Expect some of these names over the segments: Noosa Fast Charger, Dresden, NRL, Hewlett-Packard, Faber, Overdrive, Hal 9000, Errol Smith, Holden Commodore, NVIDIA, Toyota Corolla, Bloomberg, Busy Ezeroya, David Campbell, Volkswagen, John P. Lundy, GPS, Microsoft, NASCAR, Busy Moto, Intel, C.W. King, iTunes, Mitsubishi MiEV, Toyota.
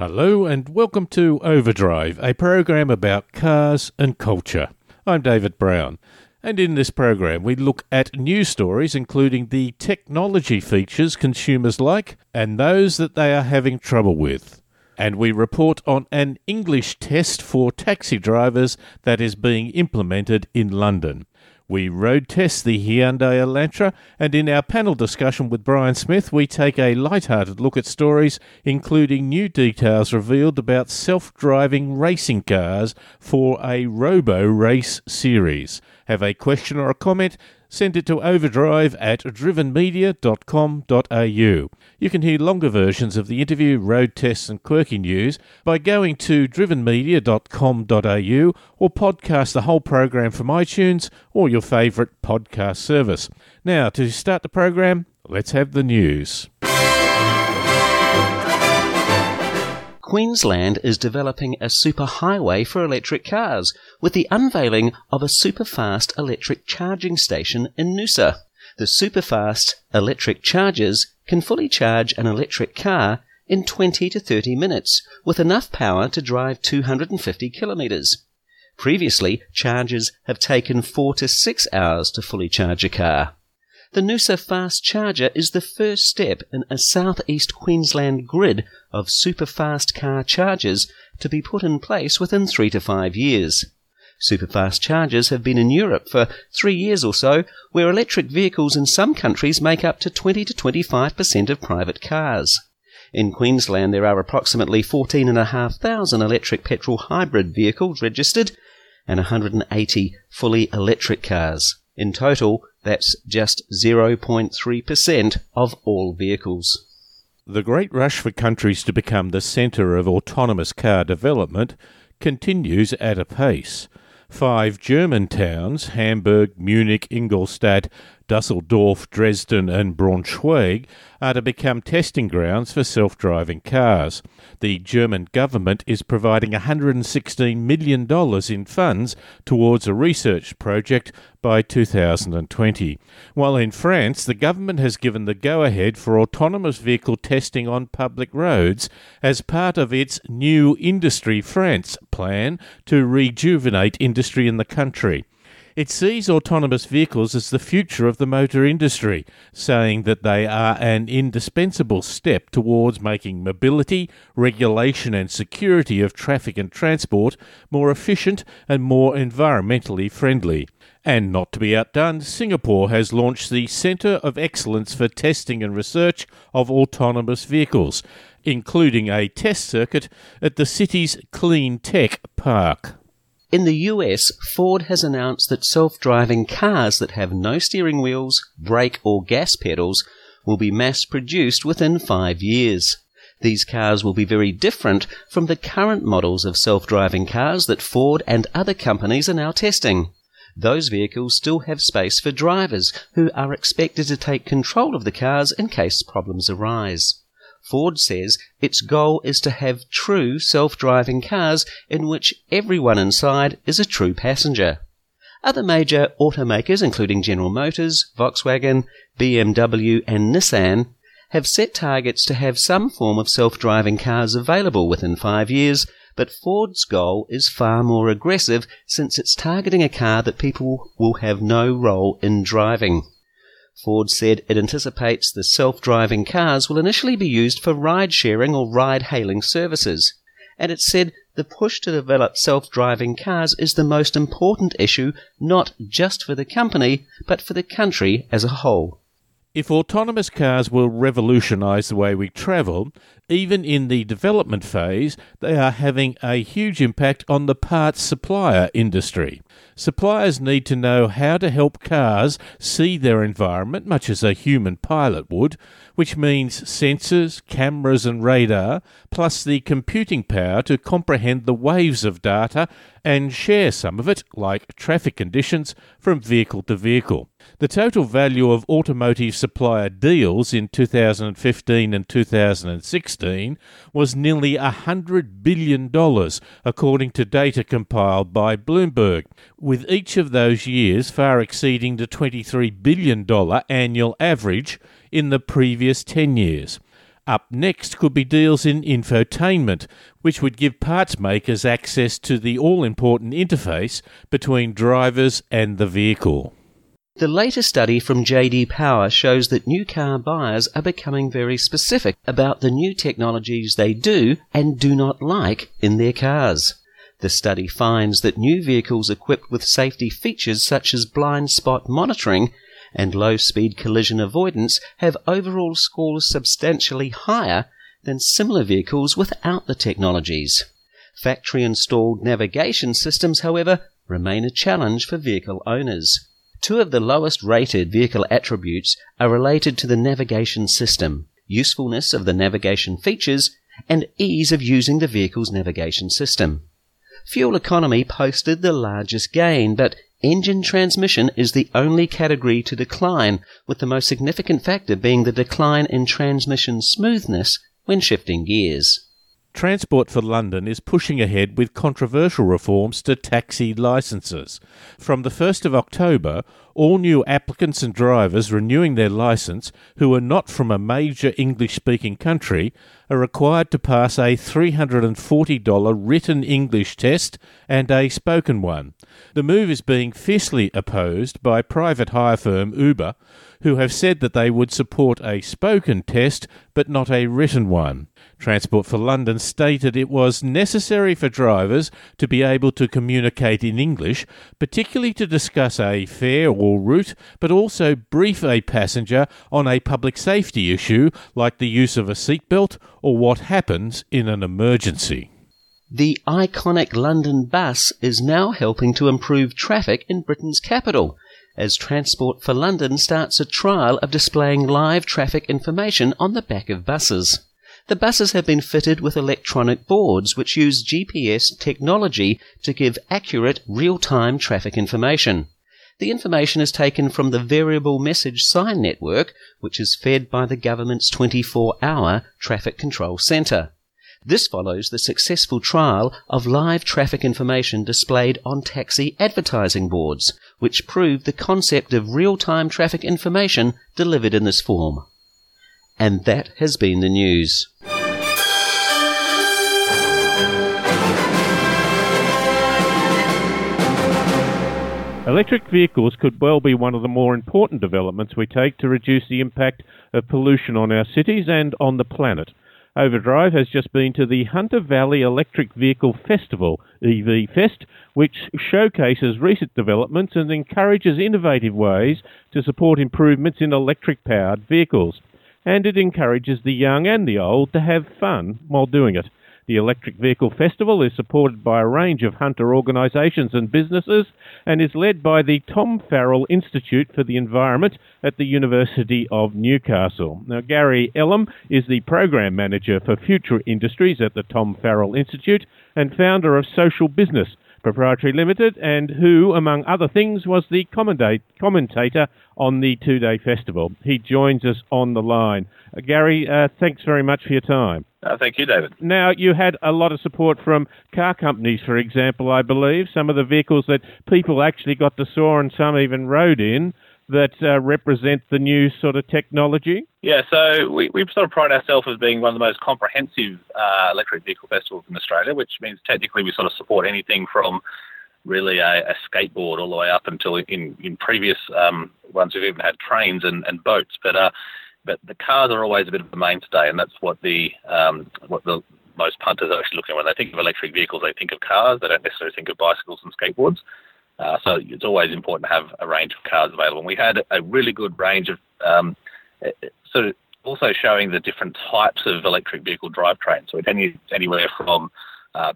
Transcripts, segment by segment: Hello and welcome to Overdrive, a program about cars and culture. I'm David Brown, and in this program we look at news stories including the technology features consumers like and those that they are having trouble with. And we report on an English test for taxi drivers that is being implemented in London. We road test the Hyundai Elantra, and in our panel discussion with Brian Smith, we take a lighthearted look at stories, including new details revealed about self-driving racing cars for a Roborace series. Have a question or a comment? Send it to overdrive at drivenmedia.com.au. You can hear longer versions of the interview, road tests and quirky news by going to drivenmedia.com.au or podcast the whole program from iTunes or your favourite podcast service. Now, to start the program, let's have the news. Queensland is developing a superhighway for electric cars with the unveiling of a superfast electric charging station in Noosa. The superfast electric chargers can fully charge an electric car in 20 to 30 minutes with enough power to drive 250 kilometres. Previously, chargers have taken 4 to 6 hours to fully charge a car. The Noosa Fast Charger is the first step in a southeast Queensland grid of superfast car chargers to be put in place within 3 to 5 years. Superfast chargers have been in Europe for 3 years or so, where electric vehicles in some countries make up to 20 to 25% of private cars. In Queensland, there are approximately 14,500 electric petrol hybrid vehicles registered and 180 fully electric cars. In total, that's just 0.3% of all vehicles. The great rush for countries to become the centre of autonomous car development continues at a pace. 5 German towns, Hamburg, Munich, Ingolstadt, Dusseldorf, Dresden and Braunschweig, are to become testing grounds for self-driving cars. The German government is providing $116 million in funds towards a research project by 2020. While in France, the government has given the go-ahead for autonomous vehicle testing on public roads as part of its New Industry France plan to rejuvenate industry in the country. It sees autonomous vehicles as the future of the motor industry, saying that they are an indispensable step towards making mobility, regulation and security of traffic and transport more efficient and more environmentally friendly. And not to be outdone, Singapore has launched the Centre of Excellence for Testing and Research of Autonomous Vehicles, including a test circuit at the city's Clean Tech Park. In the US, Ford has announced that self-driving cars that have no steering wheels, brake or gas pedals will be mass-produced within 5 years. These cars will be very different from the current models of self-driving cars that Ford and other companies are now testing. Those vehicles still have space for drivers who are expected to take control of the cars in case problems arise. Ford says its goal is to have true self-driving cars in which everyone inside is a true passenger. Other major automakers, including General Motors, Volkswagen, BMW and Nissan, have set targets to have some form of self-driving cars available within 5 years, but Ford's goal is far more aggressive since it's targeting a car that people will have no role in driving. Ford said it anticipates the self-driving cars will initially be used for ride-sharing or ride-hailing services, and it said the push to develop self-driving cars is the most important issue, not just for the company, but for the country as a whole. If autonomous cars will revolutionise the way we travel, even in the development phase, they are having a huge impact on the parts supplier industry. Suppliers need to know how to help cars see their environment, much as a human pilot would, which means sensors, cameras and radar, plus the computing power to comprehend the waves of data and share some of it, like traffic conditions, from vehicle to vehicle. The total value of automotive supplier deals in 2015 and 2016 was nearly $100 billion, according to data compiled by Bloomberg, with each of those years far exceeding the $23 billion annual average in the previous 10 years. Up next could be deals in infotainment, which would give parts makers access to the all-important interface between drivers and the vehicle. The latest study from J.D. Power shows that new car buyers are becoming very specific about the new technologies they do and do not like in their cars. The study finds that new vehicles equipped with safety features such as blind spot monitoring and low-speed collision avoidance have overall scores substantially higher than similar vehicles without the technologies. Factory-installed navigation systems, however, remain a challenge for vehicle owners. Two of the lowest-rated vehicle attributes are related to the navigation system, usefulness of the navigation features, and ease of using the vehicle's navigation system. Fuel economy posted the largest gain, but engine transmission is the only category to decline, with the most significant factor being the decline in transmission smoothness when shifting gears. Transport for London is pushing ahead with controversial reforms to taxi licences. From the 1st of October, all new applicants and drivers renewing their licence who are not from a major English-speaking country are required to pass a $340 written English test and a spoken one. The move is being fiercely opposed by private hire firm Uber, who have said that they would support a spoken test but not a written one. Transport for London stated it was necessary for drivers to be able to communicate in English, particularly to discuss a fare or route, but also brief a passenger on a public safety issue like the use of a seatbelt or what happens in an emergency. The iconic London bus is now helping to improve traffic in Britain's capital, as Transport for London starts a trial of displaying live traffic information on the back of buses. The buses have been fitted with electronic boards which use GPS technology to give accurate real-time traffic information. The information is taken from the Variable Message Sign Network, which is fed by the government's 24-hour traffic control centre. This follows the successful trial of live traffic information displayed on taxi advertising boards, which proved the concept of real-time traffic information delivered in this form. And that has been the news. Electric vehicles could well be one of the more important developments we take to reduce the impact of pollution on our cities and on the planet. Overdrive has just been to the Hunter Valley Electric Vehicle Festival, EV Fest, which showcases recent developments and encourages innovative ways to support improvements in electric-powered vehicles. And it encourages the young and the old to have fun while doing it. The Electric Vehicle Festival is supported by a range of Hunter organisations and businesses and is led by the Tom Farrell Institute for the Environment at the University of Newcastle. Now, Gary Ellum is the Program Manager for Future Industries at the Tom Farrell Institute and founder of Social Business Proprietary Limited, and who, among other things, was the commentator on the two-day festival. He joins us on the line. Gary, thanks very much for your time. Thank you, David. Now, you had a lot of support from car companies, for example, I believe. Some of the vehicles that people actually got to saw and some even rode in that represent the new sort of technology. Yeah, so we sort of pride ourselves as being one of the most comprehensive electric vehicle festivals in Australia, which means technically we sort of support anything from really a skateboard all the way up until in previous ones we've even had trains and boats. But the cars are always a bit of a mainstay, and that's what the most punters are actually looking at. When they think of electric vehicles, they think of cars. They don't necessarily think of bicycles and skateboards. So it's always important to have a range of cars available. And we had a really good range of sort of also showing the different types of electric vehicle drivetrains. So it's anywhere from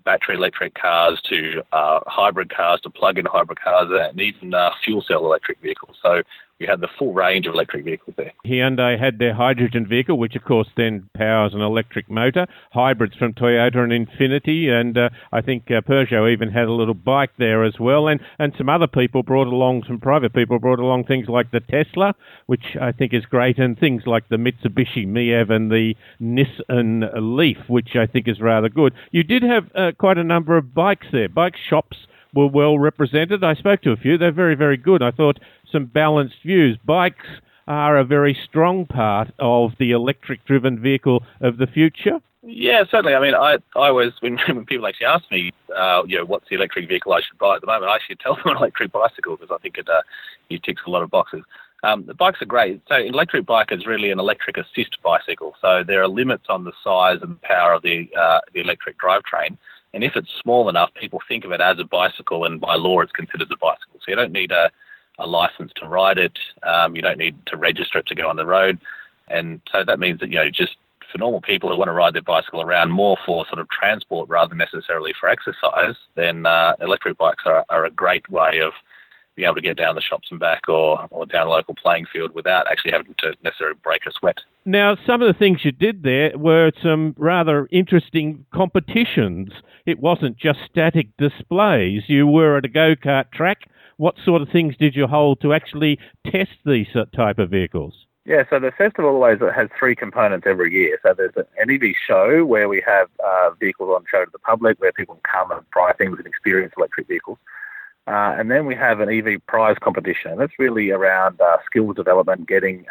battery electric cars to hybrid cars to plug-in hybrid cars and even fuel cell electric vehicles. So we had the full range of electric vehicles there. Hyundai had their hydrogen vehicle, which of course then powers an electric motor. Hybrids from Toyota and Infiniti, and I think Peugeot even had a little bike there as well. And some private people brought along things like the Tesla, which I think is great, and things like the Mitsubishi Miev and the Nissan Leaf, which I think is rather good. You did have quite a number of bikes there. Bike shops were well represented. I spoke to a few. They're very, very good. I thought some balanced views. Bikes are a very strong part of the electric-driven vehicle of the future? Yeah, certainly. I mean, I always, when people actually ask me, what's the electric vehicle I should buy at the moment, I should tell them an electric bicycle because I think it ticks a lot of boxes. The bikes are great. So an electric bike is really an electric assist bicycle. So there are limits on the size and power of the electric drivetrain. And if it's small enough, people think of it as a bicycle, and by law it's considered a bicycle. So you don't need a license to ride it. You don't need to register it to go on the road. And so that means that, just for normal people who want to ride their bicycle around more for sort of transport rather than necessarily for exercise, then electric bikes are a great way of being able to get down the shops and back or down a local playing field without actually having to necessarily break a sweat. Now, some of the things you did there were some rather interesting competitions. It wasn't just static displays. You were at a go-kart track. What sort of things did you hold to actually test these type of vehicles? Yeah, so the festival always has three components every year. So there's an EV show where we have vehicles on show to the public where people can come and buy things and experience electric vehicles. And then we have an EV prize competition, and that's really around skills development, getting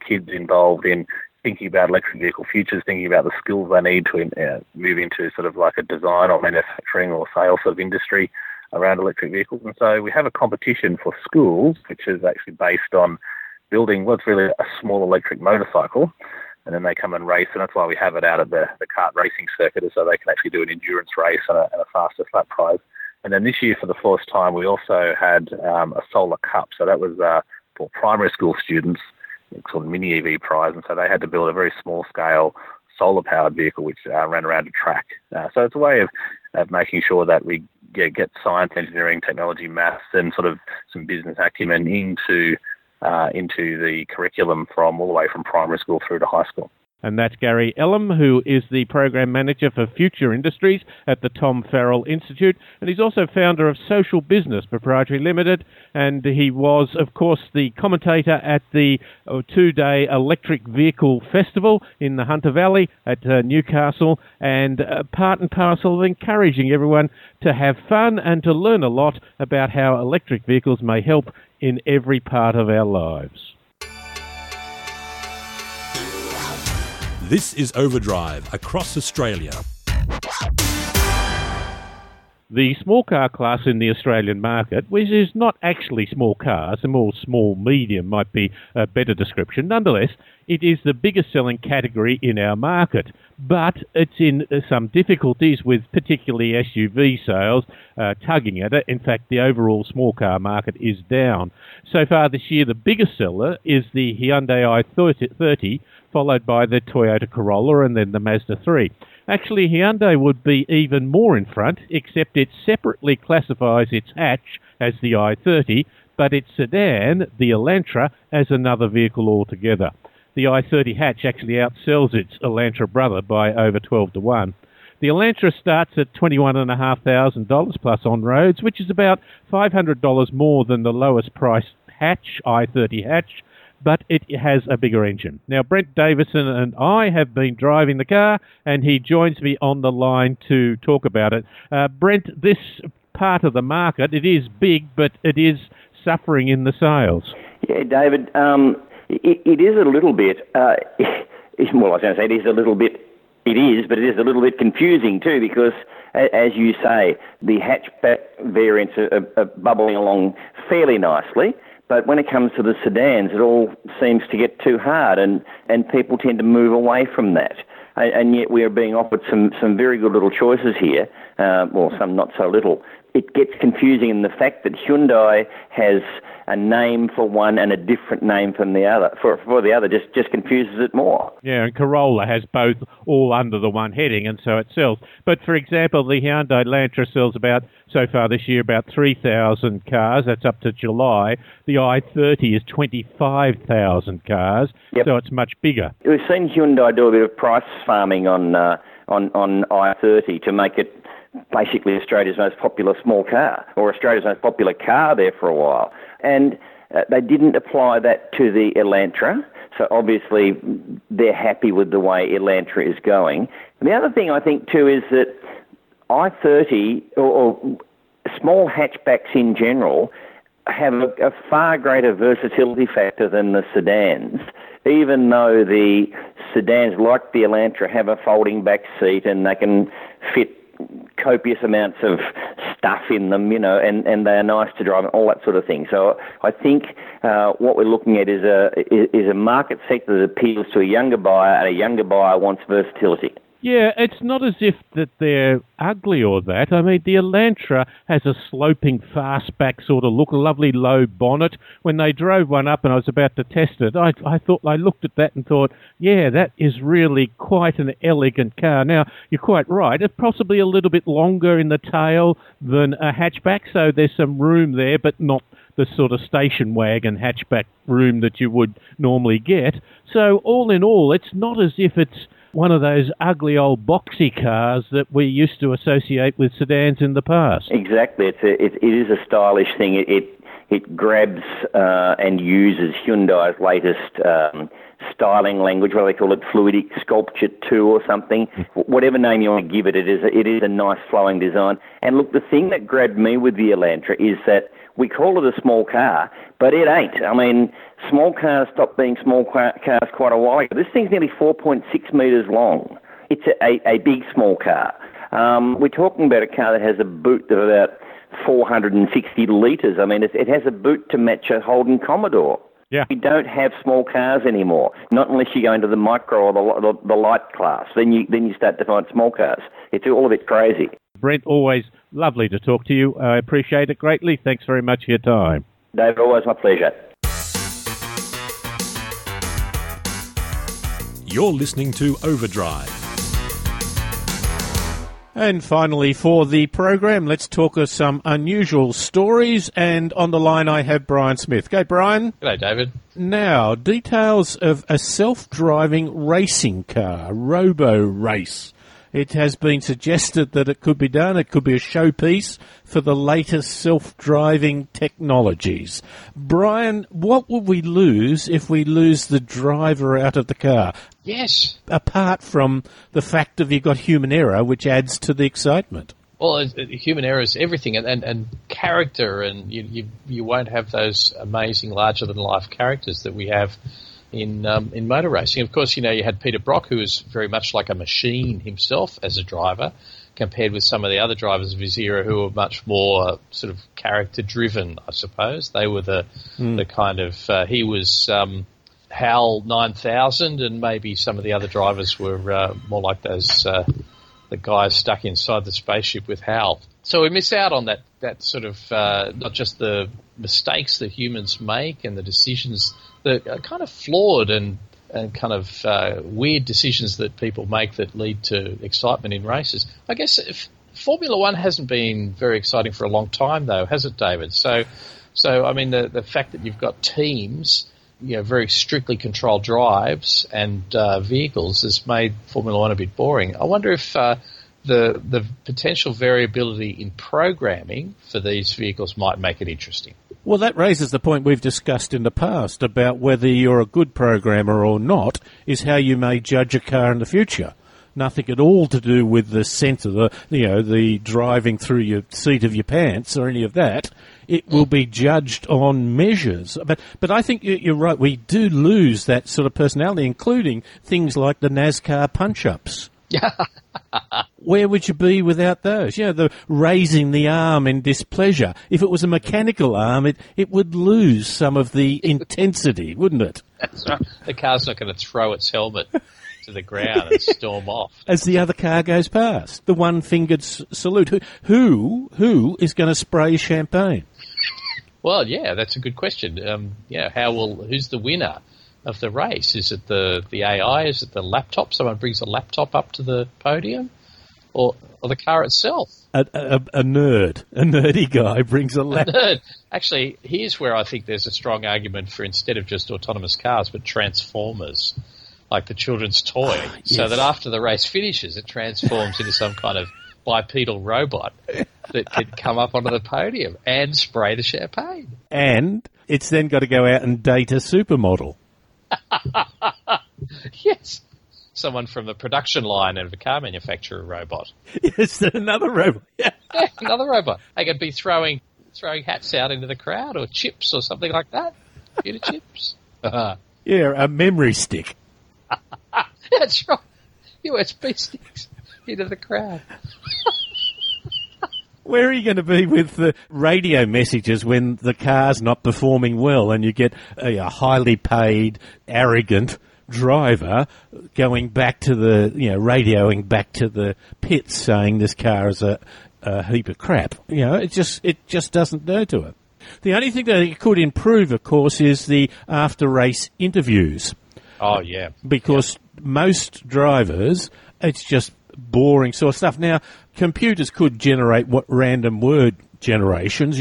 kids involved in thinking about electric vehicle futures, thinking about the skills they need to move into sort of like a design or manufacturing or sales sort of industry around electric vehicles. And so we have a competition for schools, which is actually based on building what's really a small electric motorcycle, and then they come and race, and that's why we have it out at the kart racing circuit, so they can actually do an endurance race and a faster flat prize. And then this year, for the first time, we also had a solar cup. So that was for primary school students. It's called mini EV prize. And so they had to build a very small-scale solar-powered vehicle which ran around a track. So it's a way of making sure that we get science, engineering, technology, maths, and sort of some business acumen into the curriculum from all the way from primary school through to high school. And that's Gary Ellum, who is the Program Manager for Future Industries at the Tom Farrell Institute. And he's also founder of Social Business Proprietary Limited. And he was, of course, the commentator at the two-day Electric Vehicle Festival in the Hunter Valley at Newcastle. And part and parcel of encouraging everyone to have fun and to learn a lot about how electric vehicles may help in every part of our lives. This is Overdrive, across Australia. The small car class in the Australian market, which is not actually small cars, a more small medium might be a better description. Nonetheless, it is the biggest selling category in our market, but it's in some difficulties with particularly SUV sales tugging at it. In fact, the overall small car market is down. So far this year, the biggest seller is the Hyundai i30, followed by the Toyota Corolla and then the Mazda 3. Actually, Hyundai would be even more in front, except it separately classifies its hatch as the i30, but its sedan, the Elantra, as another vehicle altogether. The i30 hatch actually outsells its Elantra brother by over 12-1. The Elantra starts at $21,500 plus on roads, which is about $500 more than the lowest priced hatch, i30 hatch, but it has a bigger engine. Now, Brent Davidson and I have been driving the car, and he joins me on the line to talk about it. Brent, this part of the market, it is big, but it is suffering in the sales. Yeah, David, it is a little bit, it is a little bit confusing too, because as you say, the hatchback variants are bubbling along fairly nicely. But when it comes to the sedans, it all seems to get too hard and people tend to move away from that. And yet we are being offered some very good little choices here, or some not so little. It gets confusing in the fact that Hyundai has a name for one and a different name from the other. For the other, just confuses it more. Yeah, and Corolla has both all under the one heading, and so it sells. But for example, the Hyundai Elantra sells about, so far this year, about 3,000 cars. That's up to July. The i30 is 25,000 cars, yep. So it's much bigger. We've seen Hyundai do a bit of price farming on i30 to make it basically Australia's most popular small car, or Australia's most popular car there for a while. And they didn't apply that to the Elantra, so obviously they're happy with the way Elantra is going. And the other thing I think too is that i30 or small hatchbacks in general have a far greater versatility factor than the sedans, even though the sedans like the Elantra have a folding back seat and they can fit copious amounts of stuff in them, you know, and they're nice to drive and all that sort of thing. So I think what we're looking at is a market sector that appeals to a younger buyer, and a younger buyer wants versatility. Yeah, it's not as if that they're ugly or that. I mean, the Elantra has a sloping fastback sort of look, a lovely low bonnet. When they drove one up and I was about to test it, I thought, I looked at that and thought, yeah, that is really quite an elegant car. Now, you're quite right. It's possibly a little bit longer in the tail than a hatchback, so there's some room there, but not the sort of station wagon hatchback room that you would normally get. So all in all, it's not as if it's one of those ugly old boxy cars that we used to associate with sedans in the past. Exactly. It is a stylish thing. It grabs and uses Hyundai's latest styling language, what do they call it, fluidic sculpture 2 or something. Whatever name you want to give it, it is a nice flowing design. And look, the thing that grabbed me with the Elantra is that we call it a small car, but it ain't. I mean, small cars stopped being small cars quite a while ago. This thing's nearly 4.6 metres long. It's a big small car. We're talking about a car that has a boot of about 460 litres. I mean, it has a boot to match a Holden Commodore. Yeah. We don't have small cars anymore, not unless you go into the micro or the light class. Then you start to find small cars. It's all a bit crazy. Brent, always lovely to talk to you. I appreciate it greatly. Thanks very much for your time. David, always my pleasure. You're listening to Overdrive. And finally for the program, let's talk of some unusual stories. And on the line I have Brian Smith. G'day, Brian. G'day, David. Now, details of a self-driving racing car, Roborace. It has been suggested that it could be done. It could be a showpiece for the latest self-driving technologies. Brian, what will we lose if we lose the driver out of the car? Yes. Apart from the fact of you've got human error, which adds to the excitement. Well, human error is everything, and character, and you won't have those amazing larger-than-life characters that we have in motor racing. Of course, you know, you had Peter Brock, who was very much like a machine himself as a driver, compared with some of the other drivers of his era who were much more sort of character-driven, I suppose. They were the kind of... he was HAL 9000, and maybe some of the other drivers were more like those... the guys stuck inside the spaceship with HAL. So we miss out on that sort of not just the mistakes that humans make and the decisions that are kind of flawed and kind of weird decisions that people make that lead to excitement in races. I guess if Formula One hasn't been very exciting for a long time, though, has it, David? So I mean, the fact that you've got teams, you know, very strictly controlled drives and vehicles has made Formula One a bit boring. I wonder if the potential variability in programming for these vehicles might make it interesting. Well, that raises the point we've discussed in the past about whether you're a good programmer or not is how you may judge a car in the future. Nothing at all to do with the centre, the driving through your seat of your pants or any of that. It will be judged on measures. But I think you're right. We do lose that sort of personality, including things like the NASCAR punch-ups. Where would you be without those? You know, the raising the arm in displeasure. If it was a mechanical arm, it would lose some of the intensity, wouldn't it? That's right. The car's not going to throw its helmet to the ground and storm off as the other car goes past. The one-fingered salute. Who is going to spray champagne? Well, yeah, that's a good question. Who's the winner of the race? Is it the AI? Is it the laptop? Someone brings a laptop up to the podium, or the car itself? A nerdy guy brings a laptop. Actually, here's where I think there's a strong argument for, instead of just autonomous cars, but transformers. Like the children's toy, yes. So that after the race finishes, it transforms into some kind of bipedal robot that can come up onto the podium and spray the champagne. And it's then got to go out and date a supermodel. Yes. Someone from the production line of a car manufacturer robot. Yes, another robot. Yeah, another robot. They could be throwing throwing hats out into the crowd or chips or something like that. Computer chips. Yeah, a memory stick. That's right. USB sticks into the crowd. Where are you going to be with the radio messages when the car's not performing well and you get a highly paid, arrogant driver going back to the, radioing back to the pits saying this car is a heap of crap? It just doesn't do to it. The only thing that it could improve, of course, is the after-race interviews. Oh, yeah. Because most drivers, it's just boring sort of stuff. Now, computers could generate what random word generations,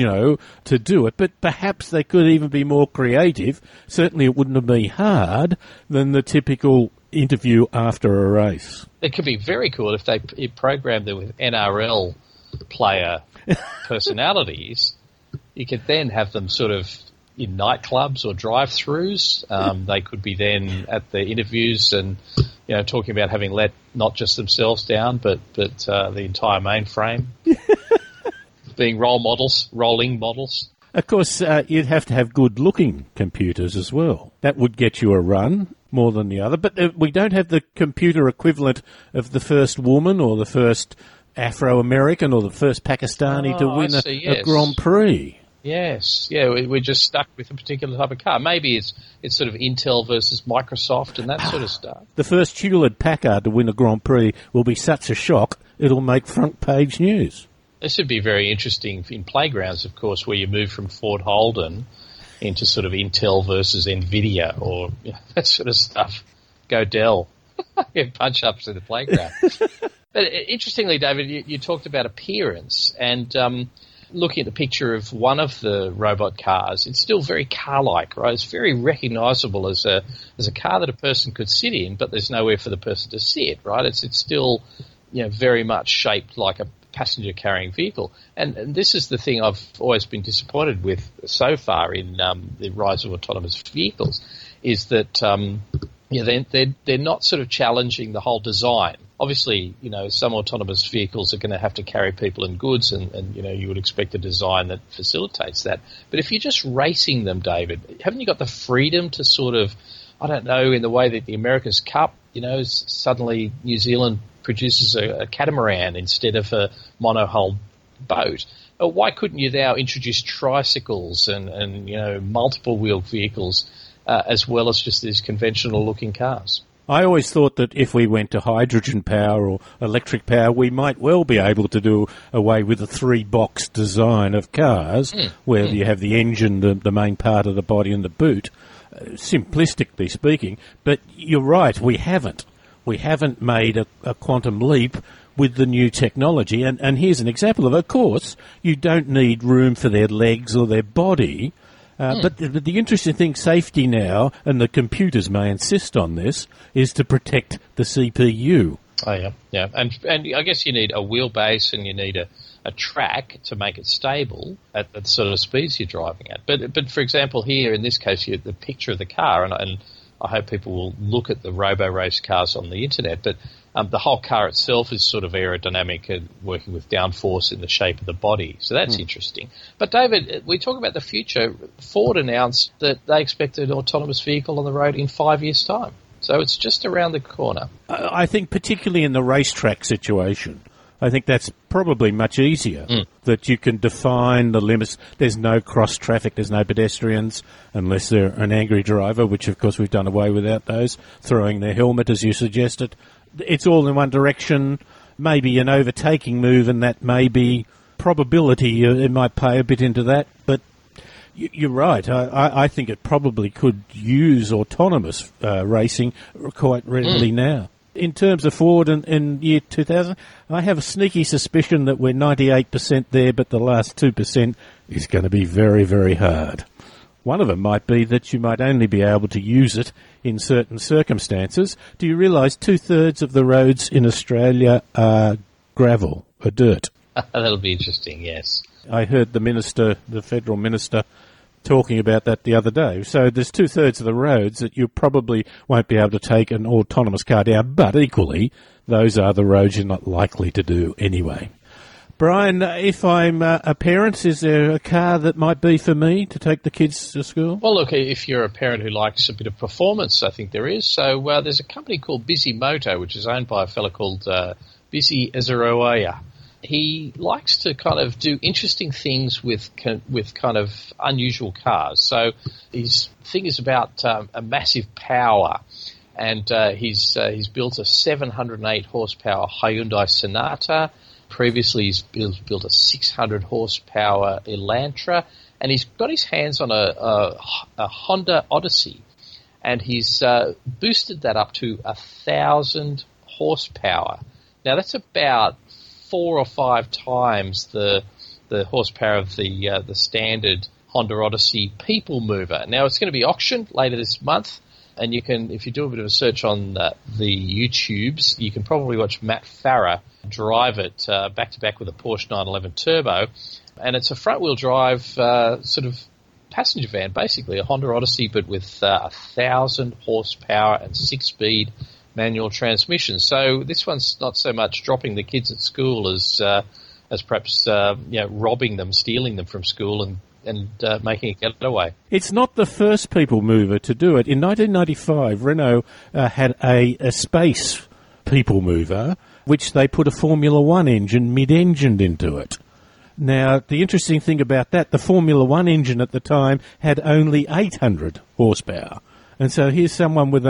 to do it, but perhaps they could even be more creative. Certainly it wouldn't be hard than the typical interview after a race. It could be very cool if they programmed them with NRL player personalities. You could then have them sort of in nightclubs or drive-throughs. They could be then at the interviews and, talking about having let not just themselves down, but the entire mainframe, being rolling models. Of course, you'd have to have good-looking computers as well. That would get you a run more than the other. But we don't have the computer equivalent of the first woman or the first Afro-American or the first Pakistani to win a Grand Prix. Yes, we're just stuck with a particular type of car. Maybe it's sort of Intel versus Microsoft and that sort of stuff. The first Hewlett-Packard to win a Grand Prix will be such a shock, it'll make front-page news. This would be very interesting in playgrounds, of course, where you move from Ford Holden into sort of Intel versus NVIDIA or that sort of stuff. Go Dell. Punch-ups in the playground. But interestingly, David, you talked about appearance and... looking at the picture of one of the robot cars, it's still very car-like, right? It's very recognisable as a car that a person could sit in, but there's nowhere for the person to sit, right? It's still, very much shaped like a passenger-carrying vehicle. And this is the thing I've always been disappointed with so far in the rise of autonomous vehicles, is that they're not sort of challenging the whole design. Obviously, some autonomous vehicles are going to have to carry people and goods and you would expect a design that facilitates that. But if you're just racing them, David, haven't you got the freedom to sort of, I don't know, in the way that the America's Cup, suddenly New Zealand produces a catamaran instead of a monohull boat. Why couldn't you now introduce tricycles and multiple-wheeled vehicles as well as just these conventional-looking cars? I always thought that if we went to hydrogen power or electric power, we might well be able to do away with the three-box design of cars, where you have the engine, the main part of the body and the boot, simplistically speaking. But you're right, we haven't. We haven't made a quantum leap with the new technology. And here's an example of course, you don't need room for their legs or their body. But the interesting thing, safety now, and the computers may insist on this, is to protect the CPU. Oh, yeah. Yeah. And I guess you need a wheelbase and you need a track to make it stable at the sort of speeds you're driving at. But for example, here in this case, the picture of the car, and I hope people will look at the Roborace cars on the internet, but the whole car itself is sort of aerodynamic and working with downforce in the shape of the body. So that's interesting. But, David, we talk about the future. Ford announced that they expect an autonomous vehicle on the road in 5 years' time. So it's just around the corner. I think particularly in the racetrack situation, I think that's probably much easier, that you can define the limits. There's no cross-traffic, there's no pedestrians, unless they're an angry driver, which, of course, we've done away without those, throwing their helmet, as you suggested. It's all in one direction, maybe an overtaking move, and that may be probability. It might play a bit into that, but you're right. I think it probably could use autonomous racing quite readily now. In terms of Ford in year 2000, I have a sneaky suspicion that we're 98% there, but the last 2% is going to be very, very hard. One of them might be that you might only be able to use it in certain circumstances. Do you realise two-thirds of the roads in Australia are gravel, or dirt? That'll be interesting, yes. I heard the federal minister, talking about that the other day. So there's two-thirds of the roads that you probably won't be able to take an autonomous car down, but equally, those are the roads you're not likely to do anyway. Brian, if I'm a parent, is there a car that might be for me to take the kids to school? Well, look, if you're a parent who likes a bit of performance, I think there is. So there's a company called Busy Moto, which is owned by a fellow called Busy Ezeroya. He likes to kind of do interesting things with kind of unusual cars. So his thing is about a massive power, and he's built a 708 horsepower Hyundai Sonata. Previously, he's built a 600 horsepower Elantra, and he's got his hands on a Honda Odyssey, and he's boosted that up to 1,000 horsepower. Now that's about 4 or 5 times the horsepower of the standard Honda Odyssey People Mover. Now it's going to be auctioned later this month, and you can, if you do a bit of a search on the YouTubes, you can probably watch Matt Farah drive it back to back with a Porsche 911 Turbo, and it's a front wheel drive sort of passenger van, basically a Honda Odyssey, but with 1,000 horsepower and 6-speed. Manual transmission. So this one's not so much dropping the kids at school as perhaps robbing them, stealing them from school, and making a getaway. It's not the first people mover to do it. In 1995, Renault had a space people mover, which they put a Formula One engine mid-engined into it. Now, the interesting thing about that, the Formula One engine at the time had only 800 horsepower. And so here's someone with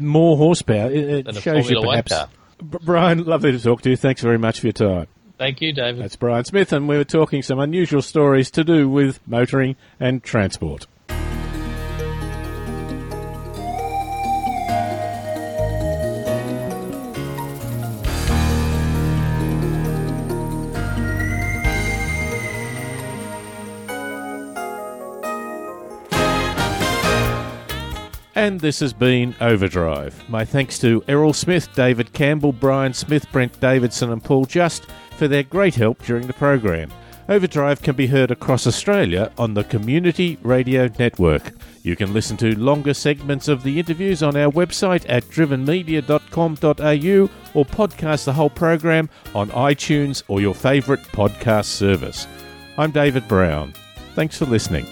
more horsepower. It shows you perhaps. Brian, lovely to talk to you. Thanks very much for your time. Thank you, David. That's Brian Smith, and we were talking some unusual stories to do with motoring and transport. And this has been Overdrive. My thanks to Errol Smith, David Campbell, Brian Smith, Brent Davidson and Paul Just for their great help during the program. Overdrive can be heard across Australia on the Community Radio Network. You can listen to longer segments of the interviews on our website at drivenmedia.com.au or podcast the whole program on iTunes or your favourite podcast service. I'm David Brown. Thanks for listening.